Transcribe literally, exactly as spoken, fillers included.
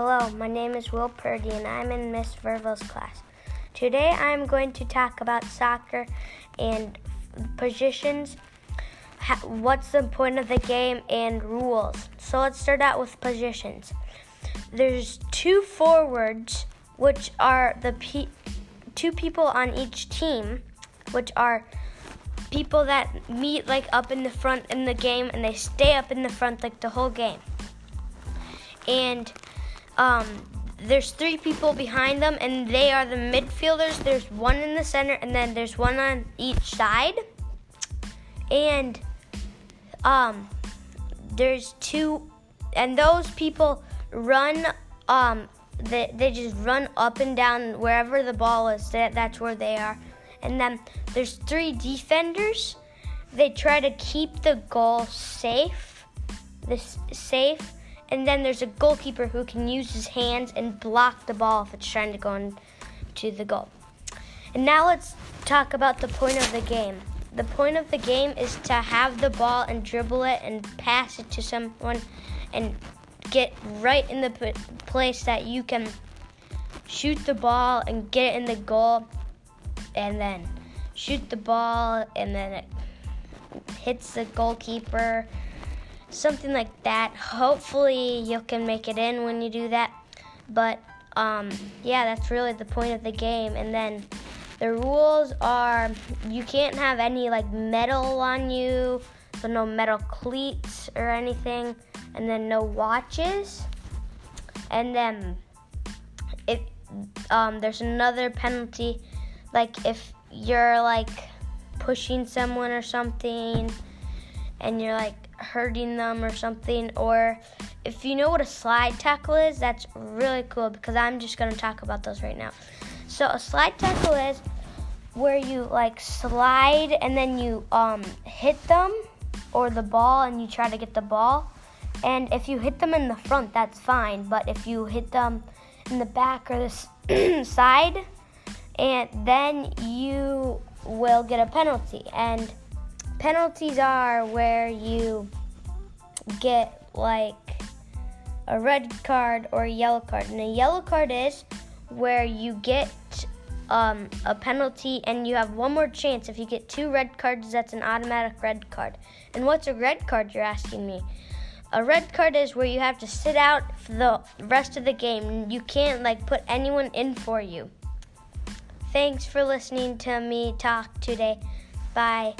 Hello, my name is Will Purdy and I'm in Miss Vervel's class. Today I'm going to talk about soccer and positions, what's the point of the game, and rules. So let's start out with positions. There's two forwards, which are the pe- two people on each team, which are people that meet like up in the front in the game, and they stay up in the front like the whole game. And Um, there's three people behind them, and they are the midfielders. There's one in the center, and then there's one on each side. And um, there's two, and those people run, um, they, they just run up and down wherever the ball is. That, that's where they are. And then there's three defenders. They try to keep the goal safe, this safe. And then there's a goalkeeper who can use his hands and block the ball if it's trying to go into the goal. And now let's talk about the point of the game. The point of the game is to have the ball and dribble it and pass it to someone and get right in the p- place that you can shoot the ball and get it in the goal, and then shoot the ball and then it hits the goalkeeper. Something like that. Hopefully you can make it in when you do that. But, um, yeah, that's really the point of the game. And then the rules are you can't have any, like, metal on you, so no metal cleats or anything, and then no watches. And then if um, there's another penalty, like if you're, like, pushing someone or something and you're, like, hurting them or something, or if you know what a slide tackle is, that's really cool because I'm just going to talk about those right now. So a slide tackle is where you like slide and then you um, hit them or the ball and you try to get the ball. And if you hit them in the front, that's fine. But if you hit them in the back or the side, and then you will get a penalty. And penalties are where you get, like, a red card or a yellow card. And a yellow card is where you get um, a penalty and you have one more chance. If you get two red cards, that's an automatic red card. And what's a red card, you're asking me? A red card is where you have to sit out for the rest of the game. You can't, like, put anyone in for you. Thanks for listening to me talk today. Bye.